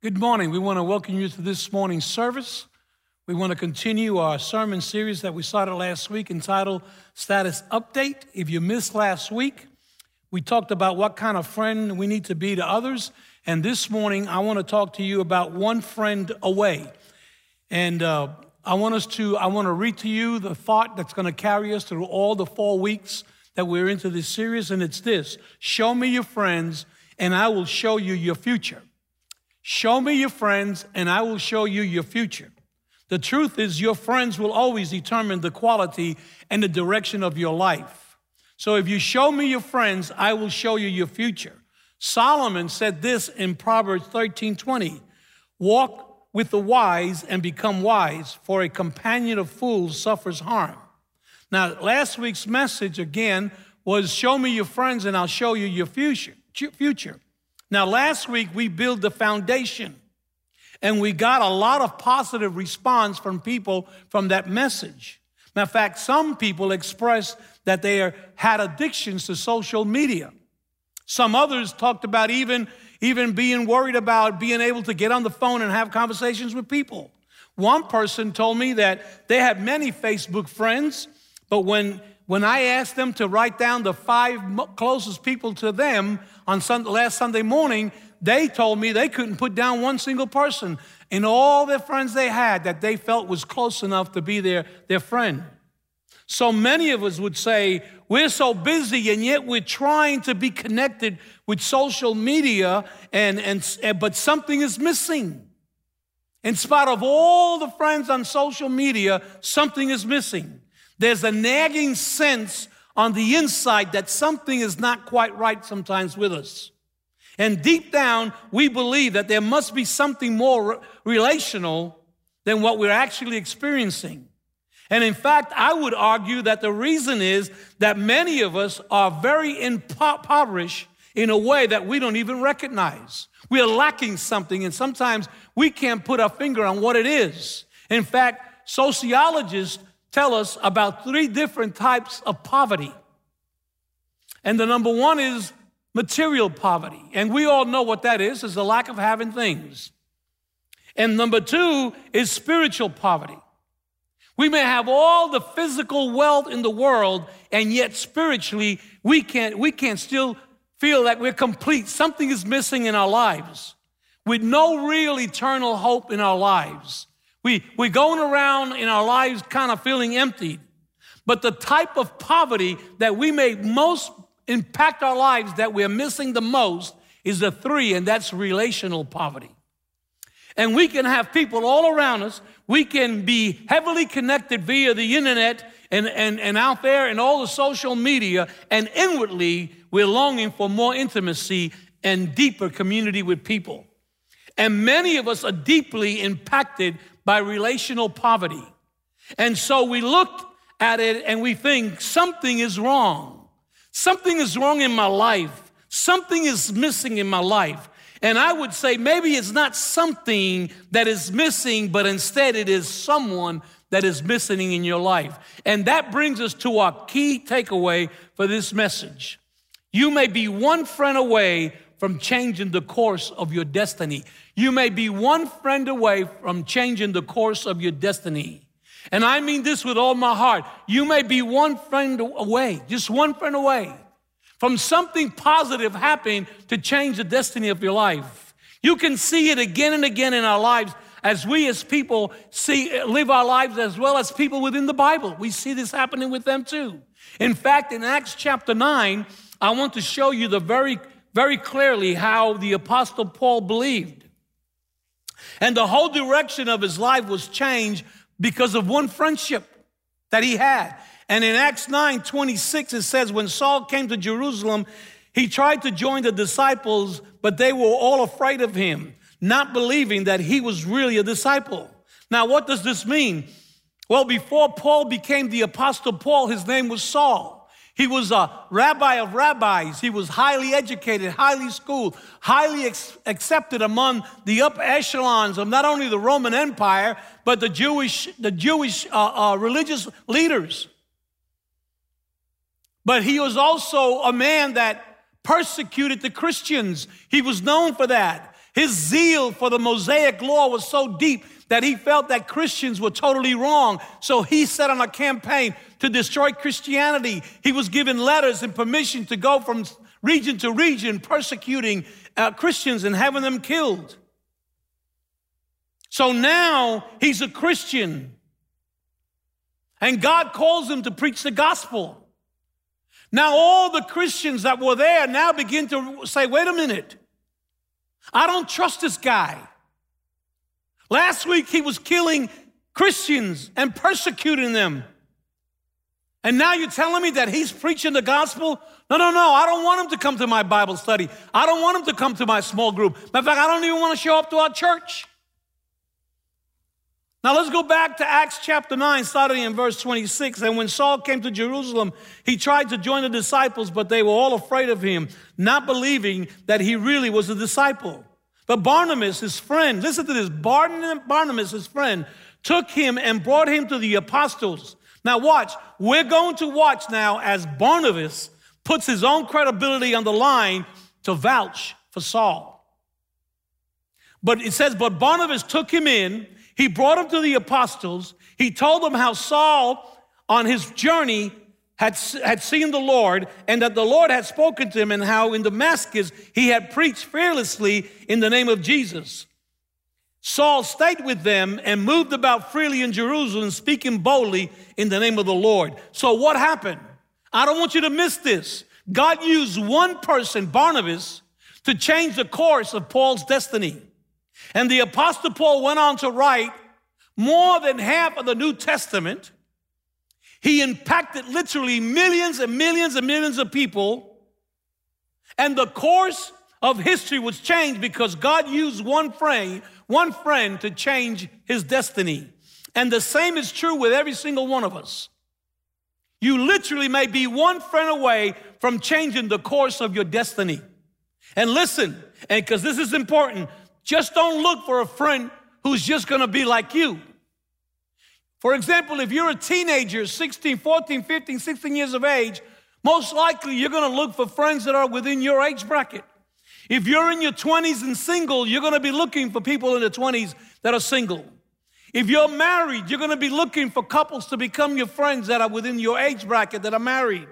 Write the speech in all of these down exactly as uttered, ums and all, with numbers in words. Good morning. We want to welcome you to this morning's service. We want to continue our sermon series that we started last week entitled Status Update. If you missed last week, we talked about what kind of friend we need to be to others. And this morning, I want to talk to you about one friend away. And uh, I want us to, I want to read to you the thought that's going to carry us through all the four weeks that we're into this series. And it's this: show me your friends and I will show you your future. Show me your friends, and I will show you your future. The truth is, your friends will always determine the quality and the direction of your life. So if you show me your friends, I will show you your future. Solomon said this in Proverbs thirteen twenty, walk with the wise and become wise, for a companion of fools suffers harm. Now, last week's message, again, was show me your friends, and I'll show you your future. future. Now, last week, we built the foundation, and we got a lot of positive response from people from that message. Matter of fact, some people expressed that they are, had addictions to social media. Some others talked about even, even being worried about being able to get on the phone and have conversations with people. One person told me that they had many Facebook friends, but when When I asked them to write down the five closest people to them on Sunday, last Sunday morning, they told me they couldn't put down one single person in all their friends they had that they felt was close enough to be their, their friend. So many of us would say, we're so busy, and yet we're trying to be connected with social media, and, and, and but something is missing. In spite of all the friends on social media, something is missing. There's a nagging sense on the inside that something is not quite right sometimes with us. And deep down, we believe that there must be something more relational than what we're actually experiencing. And in fact, I would argue that the reason is that many of us are very impoverished in a way that we don't even recognize. We are lacking something, and sometimes we can't put our finger on what it is. In fact, sociologists tell us about three different types of poverty. And the number one is material poverty. And we all know what that is, is the lack of having things. And number two is spiritual poverty. We may have all the physical wealth in the world, and yet spiritually, we can't, we can't still feel that we're complete. Something is missing in our lives, with no real eternal hope in our lives. We, we're going around in our lives kind of feeling empty. But the type of poverty that we may most impact our lives that we're missing the most is the three, and that's relational poverty. And we can have people all around us. We can be heavily connected via the internet and, and, and out there and all the social media. And inwardly, we're longing for more intimacy and deeper community with people. And many of us are deeply impacted by relational poverty. And so we look at it and we think something is wrong. Something is wrong in my life. Something is missing in my life. And I would say maybe it's not something that is missing, but instead it is someone that is missing in your life. And that brings us to our key takeaway for this message. You may be one friend away from changing the course of your destiny. You may be one friend away from changing the course of your destiny. And I mean this with all my heart. You may be one friend away, just one friend away, from something positive happening to change the destiny of your life. You can see it again and again in our lives as we as people see live our lives as well as people within the Bible. We see this happening with them too. In fact, in Acts chapter nine, I want to show you the very very clearly how the Apostle Paul believed. And the whole direction of his life was changed because of one friendship that he had. And in Acts nine twenty-six, it says, when Saul came to Jerusalem, he tried to join the disciples, but they were all afraid of him, not believing that he was really a disciple. Now, what does this mean? Well, before Paul became the Apostle Paul, his name was Saul. He was a rabbi of rabbis. He was highly educated, highly schooled, highly ex- accepted among the upper echelons of not only the Roman Empire, but the Jewish, the Jewish uh, uh, religious leaders. But he was also a man that persecuted the Christians. He was known for that. His zeal for the Mosaic law was so deep that he felt that Christians were totally wrong. So he set on a campaign to destroy Christianity. He was given letters and permission to go from region to region persecuting uh, Christians and having them killed. So now he's a Christian, and God calls him to preach the gospel. Now all the Christians that were there now begin to say, wait a minute, I don't trust this guy. Last week he was killing Christians and persecuting them, and now you're telling me that he's preaching the gospel? No, no, no, I don't want him to come to my Bible study. I don't want him to come to my small group. Matter of fact, I don't even want to show up to our church. Now let's go back to Acts chapter nine, starting in verse twenty-six. And when Saul came to Jerusalem, he tried to join the disciples, but they were all afraid of him, not believing that he really was a disciple. But Barnabas, his friend, listen to this, Barnabas, his friend, took him and brought him to the apostles. Now watch, we're going to watch now as Barnabas puts his own credibility on the line to vouch for Saul. But it says, but Barnabas took him in, he brought him to the apostles. He told them how Saul on his journey had, had seen the Lord, and that the Lord had spoken to him, and how in Damascus he had preached fearlessly in the name of Jesus. Saul stayed with them and moved about freely in Jerusalem, speaking boldly in the name of the Lord. So what happened? I don't want you to miss this. God used one person, Barnabas, to change the course of Paul's destiny. And the Apostle Paul went on to write more than half of the New Testament. He impacted literally millions and millions and millions of people. And the course of history was changed because God used one friend, one friend to change his destiny. And the same is true with every single one of us. You literally may be one friend away from changing the course of your destiny. And listen, and because this is important, just don't look for a friend who's just going to be like you. For example, if you're a teenager, sixteen, fourteen, fifteen, sixteen years of age, most likely you're going to look for friends that are within your age bracket. If you're in your twenties and single, you're going to be looking for people in their twenties that are single. If you're married, you're going to be looking for couples to become your friends that are within your age bracket that are married.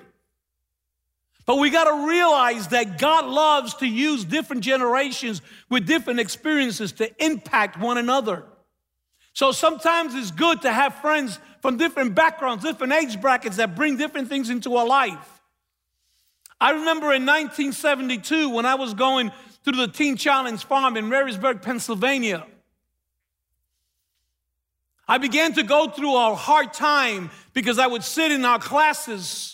But we got to realize that God loves to use different generations with different experiences to impact one another. So sometimes it's good to have friends from different backgrounds, different age brackets that bring different things into our life. I remember in nineteen seventy-two when I was going through the Teen Challenge Farm in Harrisburg, Pennsylvania, I began to go through a hard time because I would sit in our classes.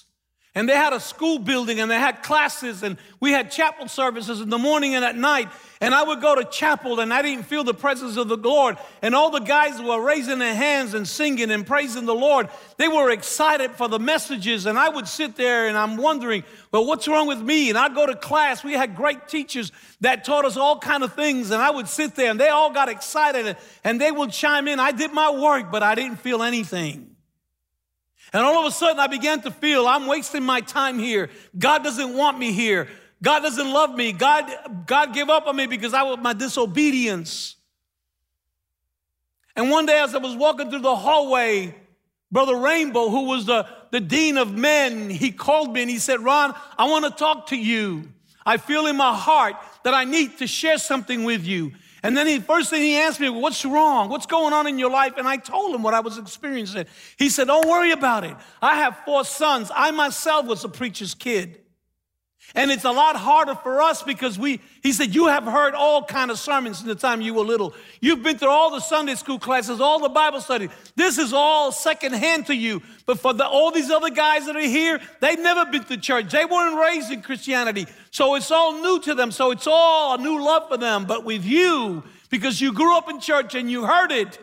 And they had a school building, and they had classes, and we had chapel services in the morning and at night. And I would go to chapel, and I didn't feel the presence of the Lord. And all the guys were raising their hands and singing and praising the Lord. They were excited for the messages, and I would sit there, and I'm wondering, well, what's wrong with me? And I'd go to class. We had great teachers that taught us all kinds of things, and I would sit there, and they all got excited, and they would chime in. I did my work, but I didn't feel anything. And all of a sudden, I began to feel I'm wasting my time here. God doesn't want me here. God doesn't love me. God, God gave up on me because I was my disobedience. And one day, as I was walking through the hallway, Brother Rainbow, who was the, the dean of men, he called me and he said, Ron, I want to talk to you. I feel in my heart that I need to share something with you. And then the first thing he asked me, what's wrong? What's going on in your life? And I told him what I was experiencing. He said, don't worry about it. I have four sons. I myself was a preacher's kid. And it's a lot harder for us because we, he said, you have heard all kinds of sermons since the time you were little. You've been through all the Sunday school classes, all the Bible study. This is all secondhand to you. But for the, all these other guys that are here, they've never been to church. They weren't raised in Christianity. So it's all new to them. So it's all a new love for them. But with you, because you grew up in church and you heard it,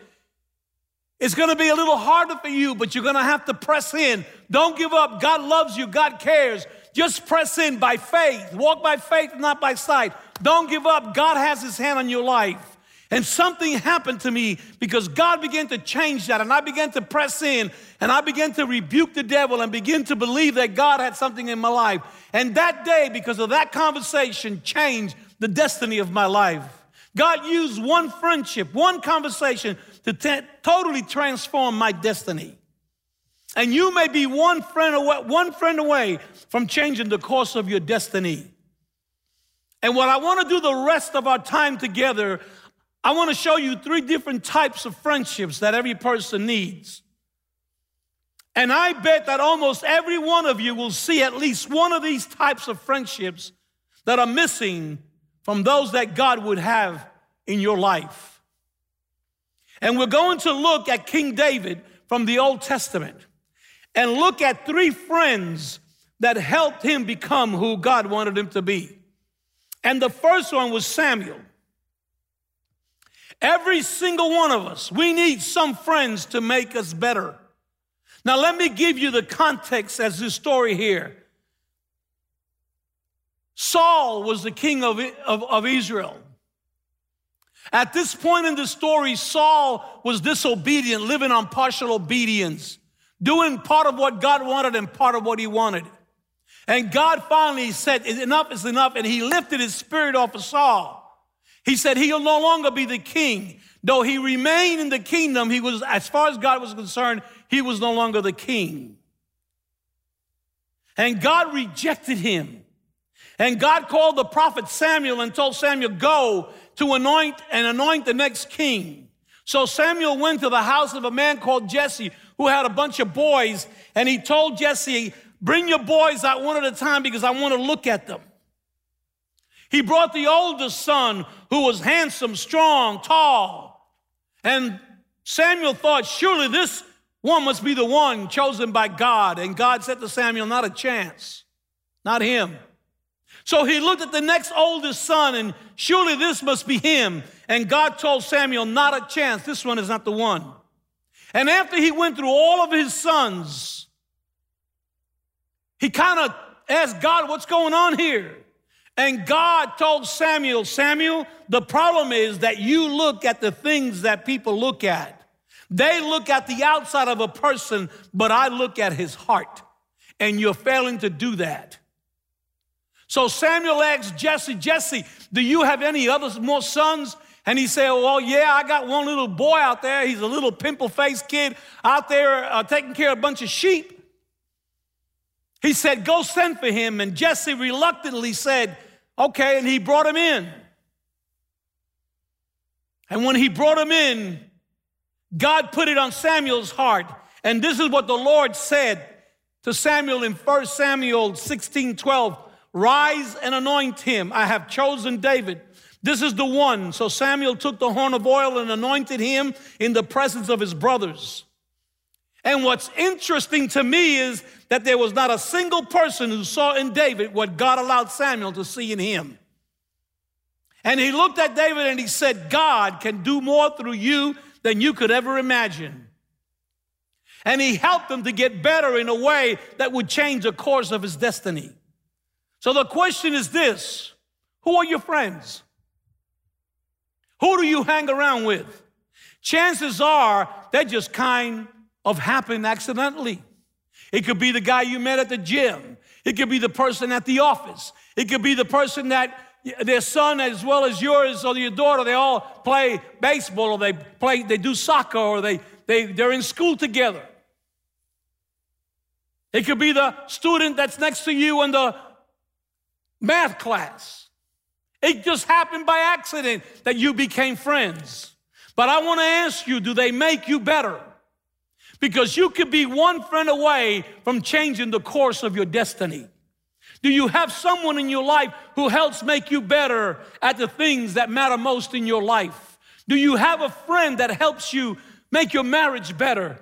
it's going to be a little harder for you, but you're going to have to press in. Don't give up. God loves you. God cares. Just press in by faith. Walk by faith, not by sight. Don't give up. God has his hand on your life. And something happened to me because God began to change that, and I began to press in, and I began to rebuke the devil and begin to believe that God had something in my life. And that day, because of that conversation, changed the destiny of my life. God used one friendship, one conversation to t- totally transform my destiny. And you may be one friend away, one friend away from changing the course of your destiny. And what I want to do the rest of our time together, I want to show you three different types of friendships that every person needs. And I bet that almost every one of you will see at least one of these types of friendships that are missing from those that God would have in your life. And we're going to look at King David from the Old Testament and look at three friends that helped him become who God wanted him to be. And the first one was Samuel. Every single one of us, we need some friends to make us better. Now, let me give you the context as this story here. Saul was the king of, of, of Israel. At this point in the story, Saul was disobedient, living on partial obedience, doing part of what God wanted and part of what he wanted. And God finally said, enough is enough, and he lifted his spirit off of Saul. He said he'll no longer be the king. Though he remained in the kingdom, he was, as far as God was concerned, he was no longer the king. And God rejected him. And God called the prophet Samuel and told Samuel, go to anoint and anoint the next king. So Samuel went to the house of a man called Jesse, who had a bunch of boys, and he told Jesse, bring your boys out one at a time because I want to look at them. He brought the oldest son, who was handsome, strong, tall. And Samuel thought, surely this one must be the one chosen by God. And God said to Samuel, not a chance, not him. So he looked at the next oldest son, and surely this must be him. And God told Samuel, not a chance, this one is not the one. And after he went through all of his sons, he kind of asked God, what's going on here? And God told Samuel, Samuel, the problem is that you look at the things that people look at. They look at the outside of a person, but I look at his heart. And you're failing to do that. So Samuel asked Jesse, Jesse, do you have any other more sons? And he said, well, yeah, I got one little boy out there. He's a little pimple-faced kid out there uh, taking care of a bunch of sheep. He said, go send for him. And Jesse reluctantly said, okay, and he brought him in. And when he brought him in, God put it on Samuel's heart. And this is what the Lord said to Samuel in First Samuel sixteen twelve, rise and anoint him. I have chosen David. This is the one. So Samuel took the horn of oil and anointed him in the presence of his brothers. And what's interesting to me is that there was not a single person who saw in David what God allowed Samuel to see in him. And he looked at David and he said, God can do more through you than you could ever imagine. And he helped him to get better in a way that would change the course of his destiny. So the question is this, who are your friends? Who do you hang around with? Chances are they're just kind of happened accidentally. It could be the guy you met at the gym. It could be the person at the office. It could be the person that their son as well as yours or your daughter, they all play baseball or they play, they do soccer or they, they, they're in school together. It could be the student that's next to you in the math class. It just happened by accident that you became friends. But I want to ask you, do they make you better? Because you could be one friend away from changing the course of your destiny. Do you have someone in your life who helps make you better at the things that matter most in your life? Do you have a friend that helps you make your marriage better?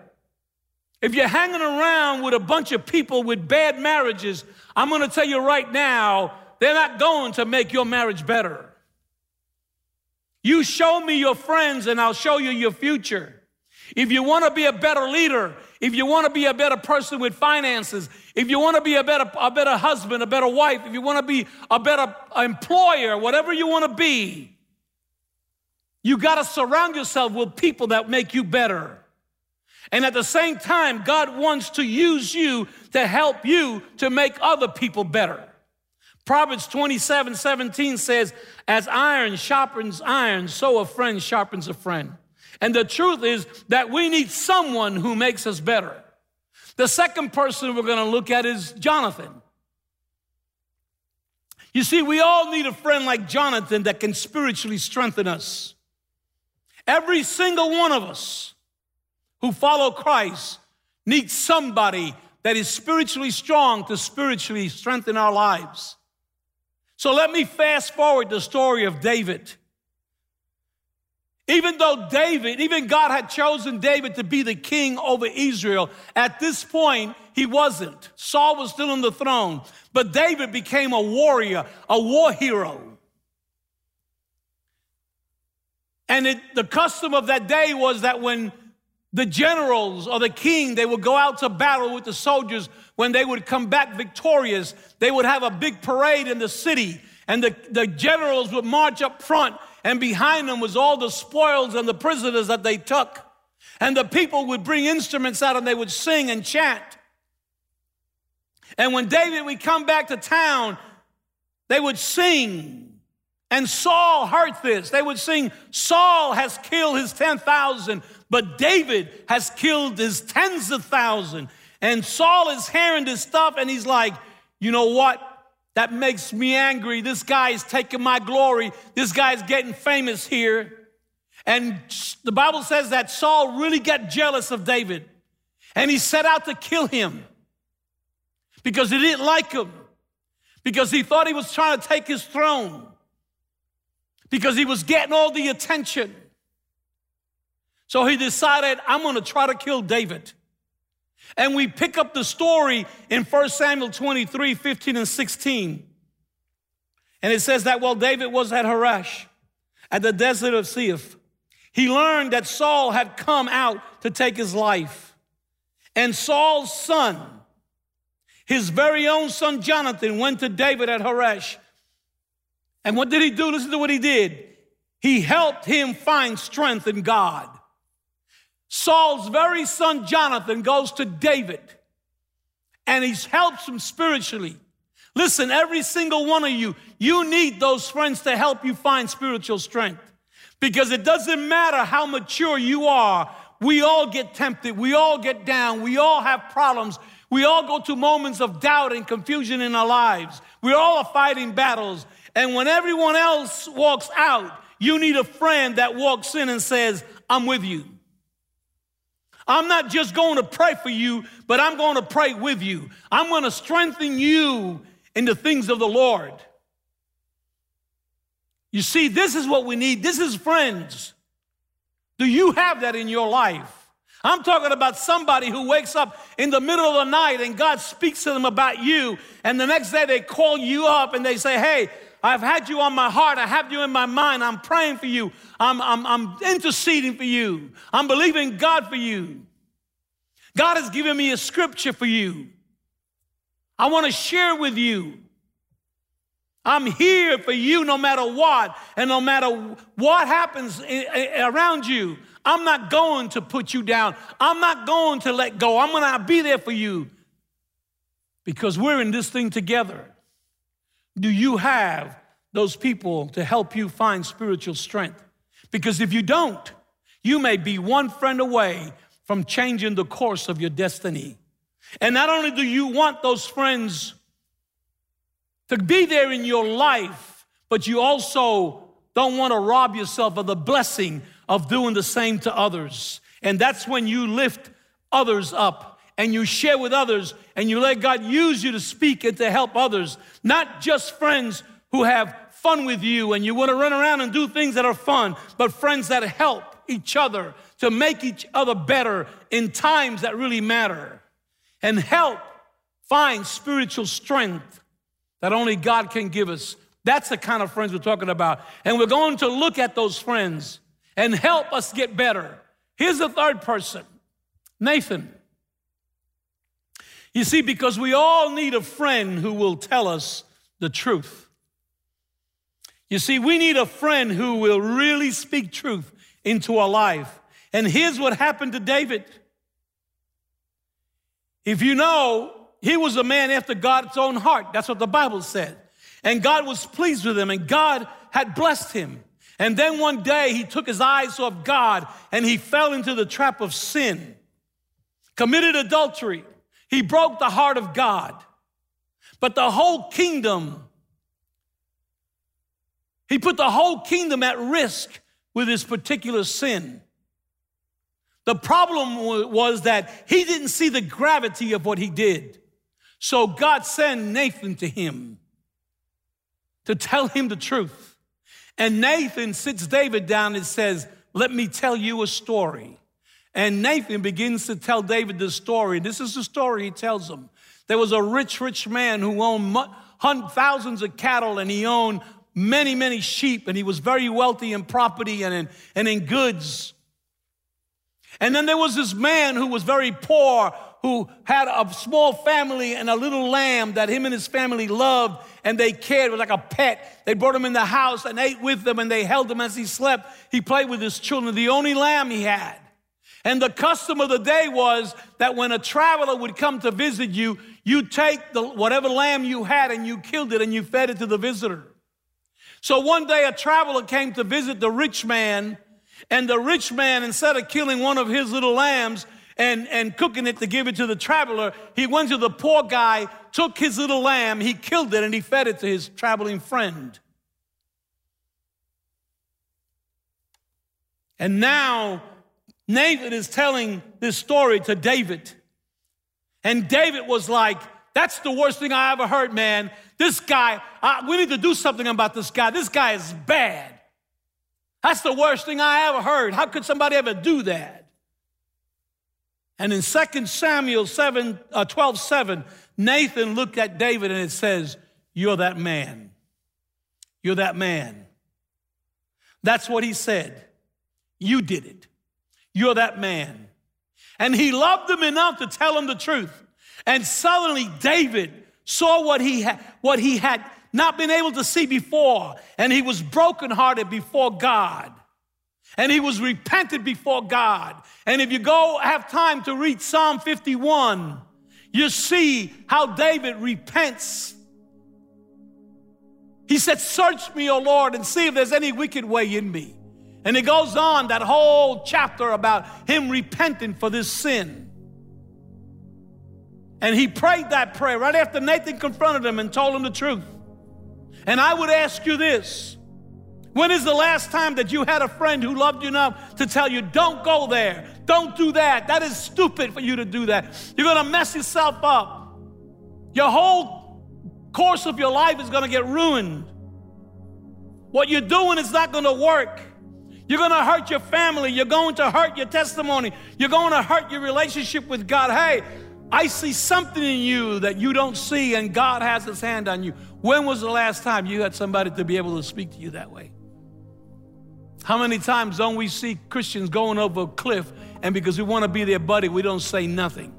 If you're hanging around with a bunch of people with bad marriages, I'm going to tell you right now, they're not going to make your marriage better. You show me your friends and I'll show you your future. If you want to be a better leader, if you want to be a better person with finances, if you want to be a better, a better husband, a better wife, if you want to be a better employer, whatever you want to be, you got to surround yourself with people that make you better. And at the same time, God wants to use you to help you to make other people better. Proverbs twenty-seven seventeen says, as iron sharpens iron, so a friend sharpens a friend. And the truth is that we need someone who makes us better. The second person we're going to look at is Jonathan. You see, we all need a friend like Jonathan that can spiritually strengthen us. Every single one of us who follow Christ needs somebody that is spiritually strong to spiritually strengthen our lives. So let me fast forward the story of David. Even though David, even God had chosen David to be the king over Israel, at this point, he wasn't. Saul was still on the throne, but David became a warrior, a war hero. And it, the custom of that day was that when the generals or the king, they would go out to battle with the soldiers. When they would come back victorious, they would have a big parade in the city, and the, the generals would march up front, and behind them was all the spoils and the prisoners that they took. And the people would bring instruments out, and they would sing and chant. And when David would come back to town, they would sing. And Saul heard this. They would sing, Saul has killed his ten thousand, but David has killed his tens of thousands. And Saul is hearing this stuff, and he's like, you know what? That makes me angry. This guy is taking my glory. This guy is getting famous here. And the Bible says that Saul really got jealous of David, and he set out to kill him because he didn't like him, because he thought he was trying to take his throne, because he was getting all the attention. So he decided, I'm going to try to kill David. And we pick up the story in First Samuel twenty-three, fifteen and sixteen. And it says that while David was at Harash, at the desert of Seath, he learned that Saul had come out to take his life. And Saul's son, his very own son Jonathan, went to David at Harash. And what did he do? Listen to what he did. He helped him find strength in God. Saul's very son Jonathan goes to David, and he helps him spiritually. Listen, every single one of you, you need those friends to help you find spiritual strength, because it doesn't matter how mature you are. We all get tempted. We all get down. We all have problems. We all go to moments of doubt and confusion in our lives. We all are fighting battles. And when everyone else walks out, you need a friend that walks in and says, I'm with you. I'm not just going to pray for you, but I'm going to pray with you. I'm going to strengthen you in the things of the Lord. You see, this is what we need. This is friends. Do you have that in your life? I'm talking about somebody who wakes up in the middle of the night and God speaks to them about you, and the next day they call you up and they say, hey, I've had you on my heart. I have you in my mind. I'm praying for you. I'm, I'm, I'm interceding for you. I'm believing God for you. God has given me a scripture for you. I want to share with you. I'm here for you no matter what, and no matter what happens in, in, around you. I'm not going to put you down. I'm not going to let go. I'm going to be there for you because we're in this thing together. Do you have those people to help you find spiritual strength? Because if you don't, you may be one friend away from changing the course of your destiny. And not only do you want those friends to be there in your life, but you also don't want to rob yourself of the blessing of doing the same to others. And that's when you lift others up, and you share with others, and you let God use you to speak and to help others, not just friends who have fun with you and you want to run around and do things that are fun, but friends that help each other to make each other better in times that really matter, and help find spiritual strength that only God can give us. That's the kind of friends we're talking about, and we're going to look at those friends and help us get better. Here's the third person, Nathan. You see, because we all need a friend who will tell us the truth. You see, we need a friend who will really speak truth into our life. And here's what happened to David. If you know, he was a man after God's own heart. That's what the Bible said. And God was pleased with him, and God had blessed him. And then one day he took his eyes off God and he fell into the trap of sin, committed adultery. He broke the heart of God. But the whole kingdom, he put the whole kingdom at risk with his particular sin. The problem was that he didn't see the gravity of what he did. So God sent Nathan to him to tell him the truth. And Nathan sits David down and says, let me tell you a story. And Nathan begins to tell David the story. This is the story he tells him. There was a rich, rich man who owned thousands of cattle, and he owned many, many sheep, and he was very wealthy in property and in, and in goods. And then there was this man who was very poor, who had a small family and a little lamb that him and his family loved, and they cared like a pet. They brought him in the house and ate with him, and they held him as he slept. He played with his children, the only lamb he had. And the custom of the day was that when a traveler would come to visit you, you take the, whatever lamb you had and you killed it and you fed it to the visitor. So one day a traveler came to visit the rich man, and the rich man, instead of killing one of his little lambs and, and cooking it to give it to the traveler, he went to the poor guy, took his little lamb, he killed it, and he fed it to his traveling friend. And now Nathan is telling this story to David. And David was like, that's the worst thing I ever heard, man. This guy, I, we need to do something about this guy. This guy is bad. That's the worst thing I ever heard. How could somebody ever do that? And in Second Samuel twelve seven, Nathan looked at David and it says, you're that man. You're that man. That's what he said. You did it. You're that man. And he loved him enough to tell him the truth. And suddenly David saw what he had, what he had not been able to see before. And he was brokenhearted before God. And he was repented before God. And if you go have time to read Psalm fifty-one, you see how David repents. He said, search me, O Lord, and see if there's any wicked way in me. And it goes on, that whole chapter about him repenting for this sin. And he prayed that prayer right after Nathan confronted him and told him the truth. And I would ask you this. When is the last time that you had a friend who loved you enough to tell you, don't go there, don't do that, that is stupid for you to do that. You're going to mess yourself up. Your whole course of your life is going to get ruined. What you're doing is not going to work. You're going to hurt your family. You're going to hurt your testimony. You're going to hurt your relationship with God. Hey, I see something in you that you don't see, and God has his hand on you. When was the last time you had somebody to be able to speak to you that way? How many times don't we see Christians going over a cliff, and because we want to be their buddy, we don't say nothing?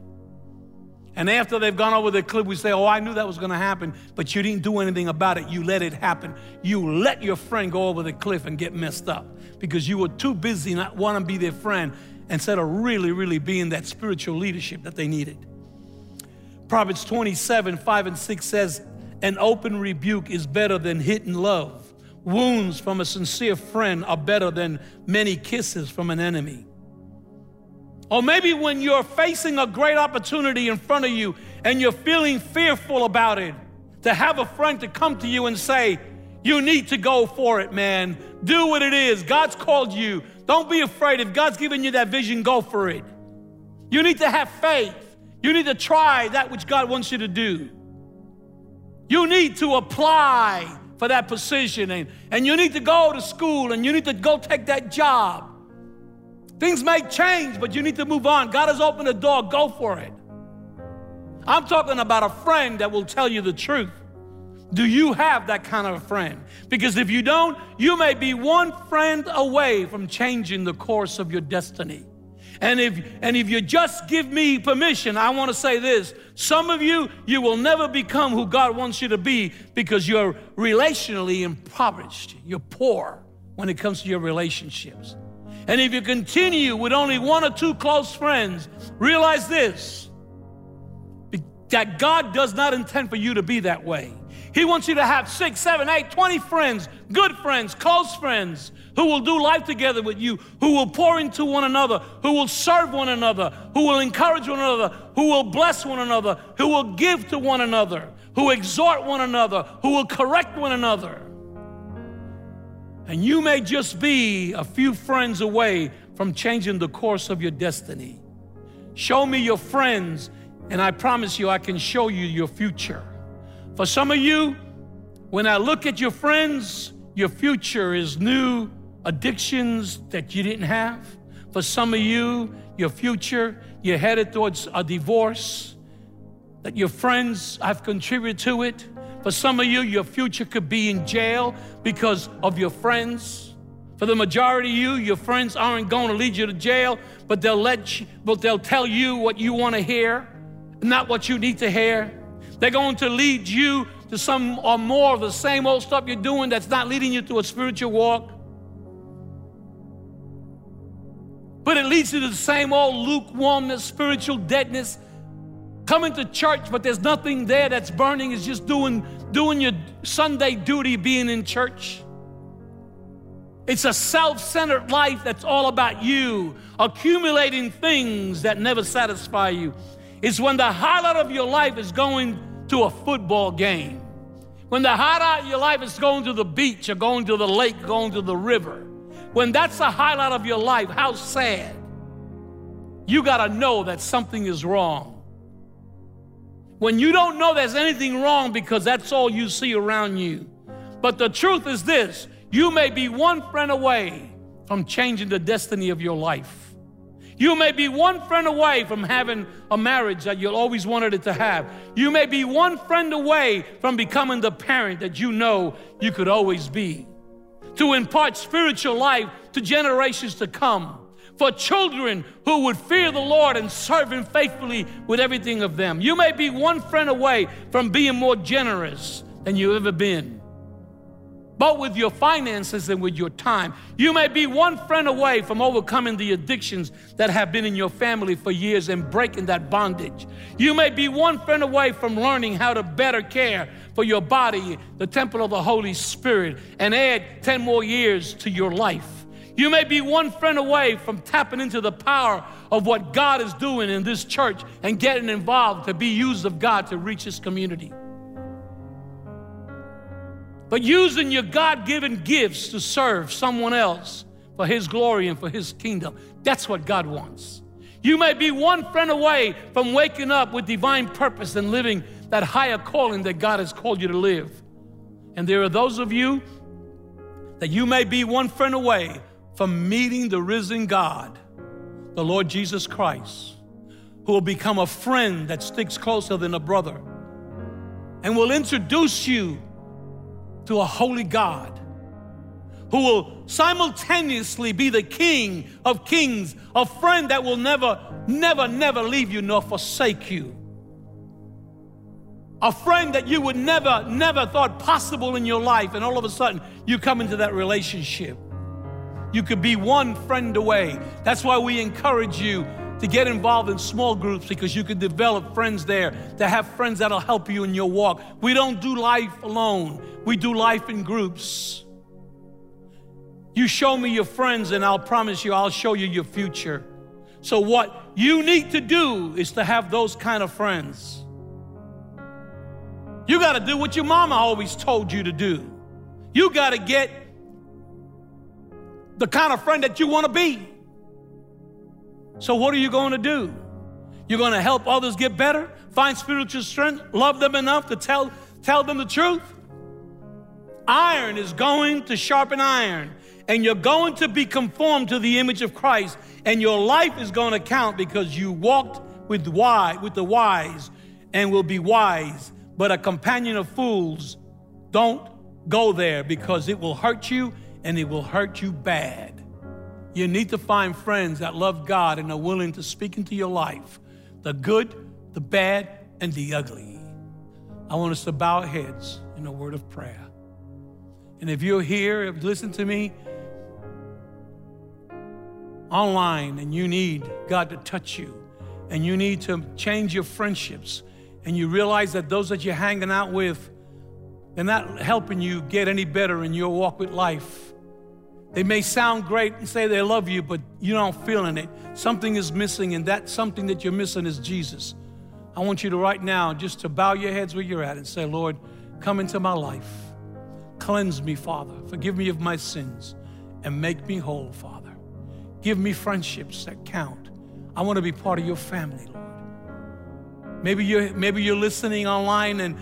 And after they've gone over the cliff, we say, oh, I knew that was going to happen, but you didn't do anything about it. You let it happen. You let your friend go over the cliff and get messed up because you were too busy not wanting to be their friend instead of really, really being that spiritual leadership that they needed. Proverbs twenty-seven, five and six says, an open rebuke is better than hidden love. Wounds from a sincere friend are better than many kisses from an enemy. Or maybe when you're facing a great opportunity in front of you and you're feeling fearful about it, to have a friend to come to you and say, you need to go for it, man. Do what it is. God's called you. Don't be afraid. If God's given you that vision, go for it. You need to have faith. You need to try that which God wants you to do. You need to apply for that position, and, and you need to go to school, and you need to go take that job. Things may change, but you need to move on. God has opened a door. Go for it. I'm talking about a friend that will tell you the truth. Do you have that kind of a friend? Because if you don't, you may be one friend away from changing the course of your destiny. And if, and if you just give me permission, I want to say this. Some of you, you will never become who God wants you to be because you're relationally impoverished. You're poor when it comes to your relationships. And if you continue with only one or two close friends, realize this, that God does not intend for you to be that way. He wants you to have six, seven, eight, twenty friends, good friends, close friends, who will do life together with you, who will pour into one another, who will serve one another, who will encourage one another, who will bless one another, who will give to one another, who exhort one another, who will correct one another. And you may just be a few friends away from changing the course of your destiny. Show me your friends, and I promise you I can show you your future. For some of you, when I look at your friends, your future is new addictions that you didn't have. For some of you, your future, you're headed towards a divorce that your friends have contributed to it. For some of you, your future could be in jail because of your friends. For the majority of you, your friends aren't going to lead you to jail, but they'll let you, but they'll tell you what you want to hear, not what you need to hear. They're going to lead you to some or more of the same old stuff you're doing that's not leading you to a spiritual walk. But it leads you to the same old lukewarmness, spiritual deadness. Coming to church, but there's nothing there that's burning. It's just doing, doing your Sunday duty, being in church. It's a self-centered life that's all about you, accumulating things that never satisfy you. It's when the highlight of your life is going to a football game. When the highlight of your life is going to the beach or going to the lake, going to the river. When that's the highlight of your life, how sad. You gotta know that something is wrong. When you don't know there's anything wrong because that's all you see around you. But the truth is this, you may be one friend away from changing the destiny of your life. You may be one friend away from having a marriage that you always wanted it to have. You may be one friend away from becoming the parent that you know you could always be. To impart spiritual life to generations to come. For children who would fear the Lord and serve Him faithfully with everything of them. You may be one friend away from being more generous than you've ever been. But with your finances and with your time, you may be one friend away from overcoming the addictions that have been in your family for years and breaking that bondage. You may be one friend away from learning how to better care for your body, the temple of the Holy Spirit, and add ten more years to your life. You may be one friend away from tapping into the power of what God is doing in this church and getting involved to be used of God to reach His community. But using your God-given gifts to serve someone else for His glory and for His kingdom. That's what God wants. You may be one friend away from waking up with divine purpose and living that higher calling that God has called you to live. And there are those of you that you may be one friend away from meeting the risen God, the Lord Jesus Christ, who will become a friend that sticks closer than a brother and will introduce you to a holy God who will simultaneously be the King of kings, a friend that will never, never, never leave you nor forsake you. A friend that you would never, never thought possible in your life, and all of a sudden you come into that relationship. You could be one friend away. That's why we encourage you to get involved in small groups, because you can develop friends there, to have friends that'll help you in your walk. We don't do life alone. We do life in groups. You show me your friends and I'll promise you I'll show you your future. So what you need to do is to have those kind of friends. You got to do what your mama always told you to do. You got to get the kind of friend that you want to be. So what are you going to do? You're going to help others get better, find spiritual strength, love them enough to tell, tell them the truth. Iron is going to sharpen iron, and you're going to be conformed to the image of Christ, and your life is going to count because you walked with wise, with the wise and will be wise, but a companion of fools, don't go there because it will hurt you, and it will hurt you bad. You need to find friends that love God and are willing to speak into your life, the good, the bad, and the ugly. I want us to bow our heads in a word of prayer. And if you're here, if you listen to me online and you need God to touch you and you need to change your friendships and you realize that those that you're hanging out with They're not helping you get any better in your walk with life. They may sound great and say they love you, but you're not feeling it. Something is missing, and that something that you're missing is Jesus. I want you to right now just to bow your heads where you're at and say, Lord, come into my life. Cleanse me, Father. Forgive me of my sins and make me whole, Father. Give me friendships that count. I want to be part of your family, Lord. Maybe you're, maybe you're listening online and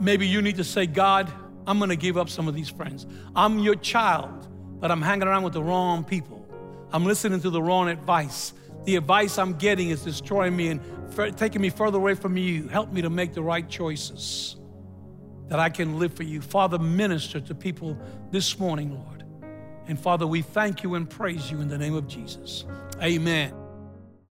maybe you need to say, God, I'm going to give up some of these friends. I'm your child, but I'm hanging around with the wrong people. I'm listening to the wrong advice. The advice I'm getting is destroying me and f- taking me further away from you. Help me to make the right choices that I can live for you. Father, minister to people this morning, Lord. And Father, we thank you and praise you in the name of Jesus. Amen.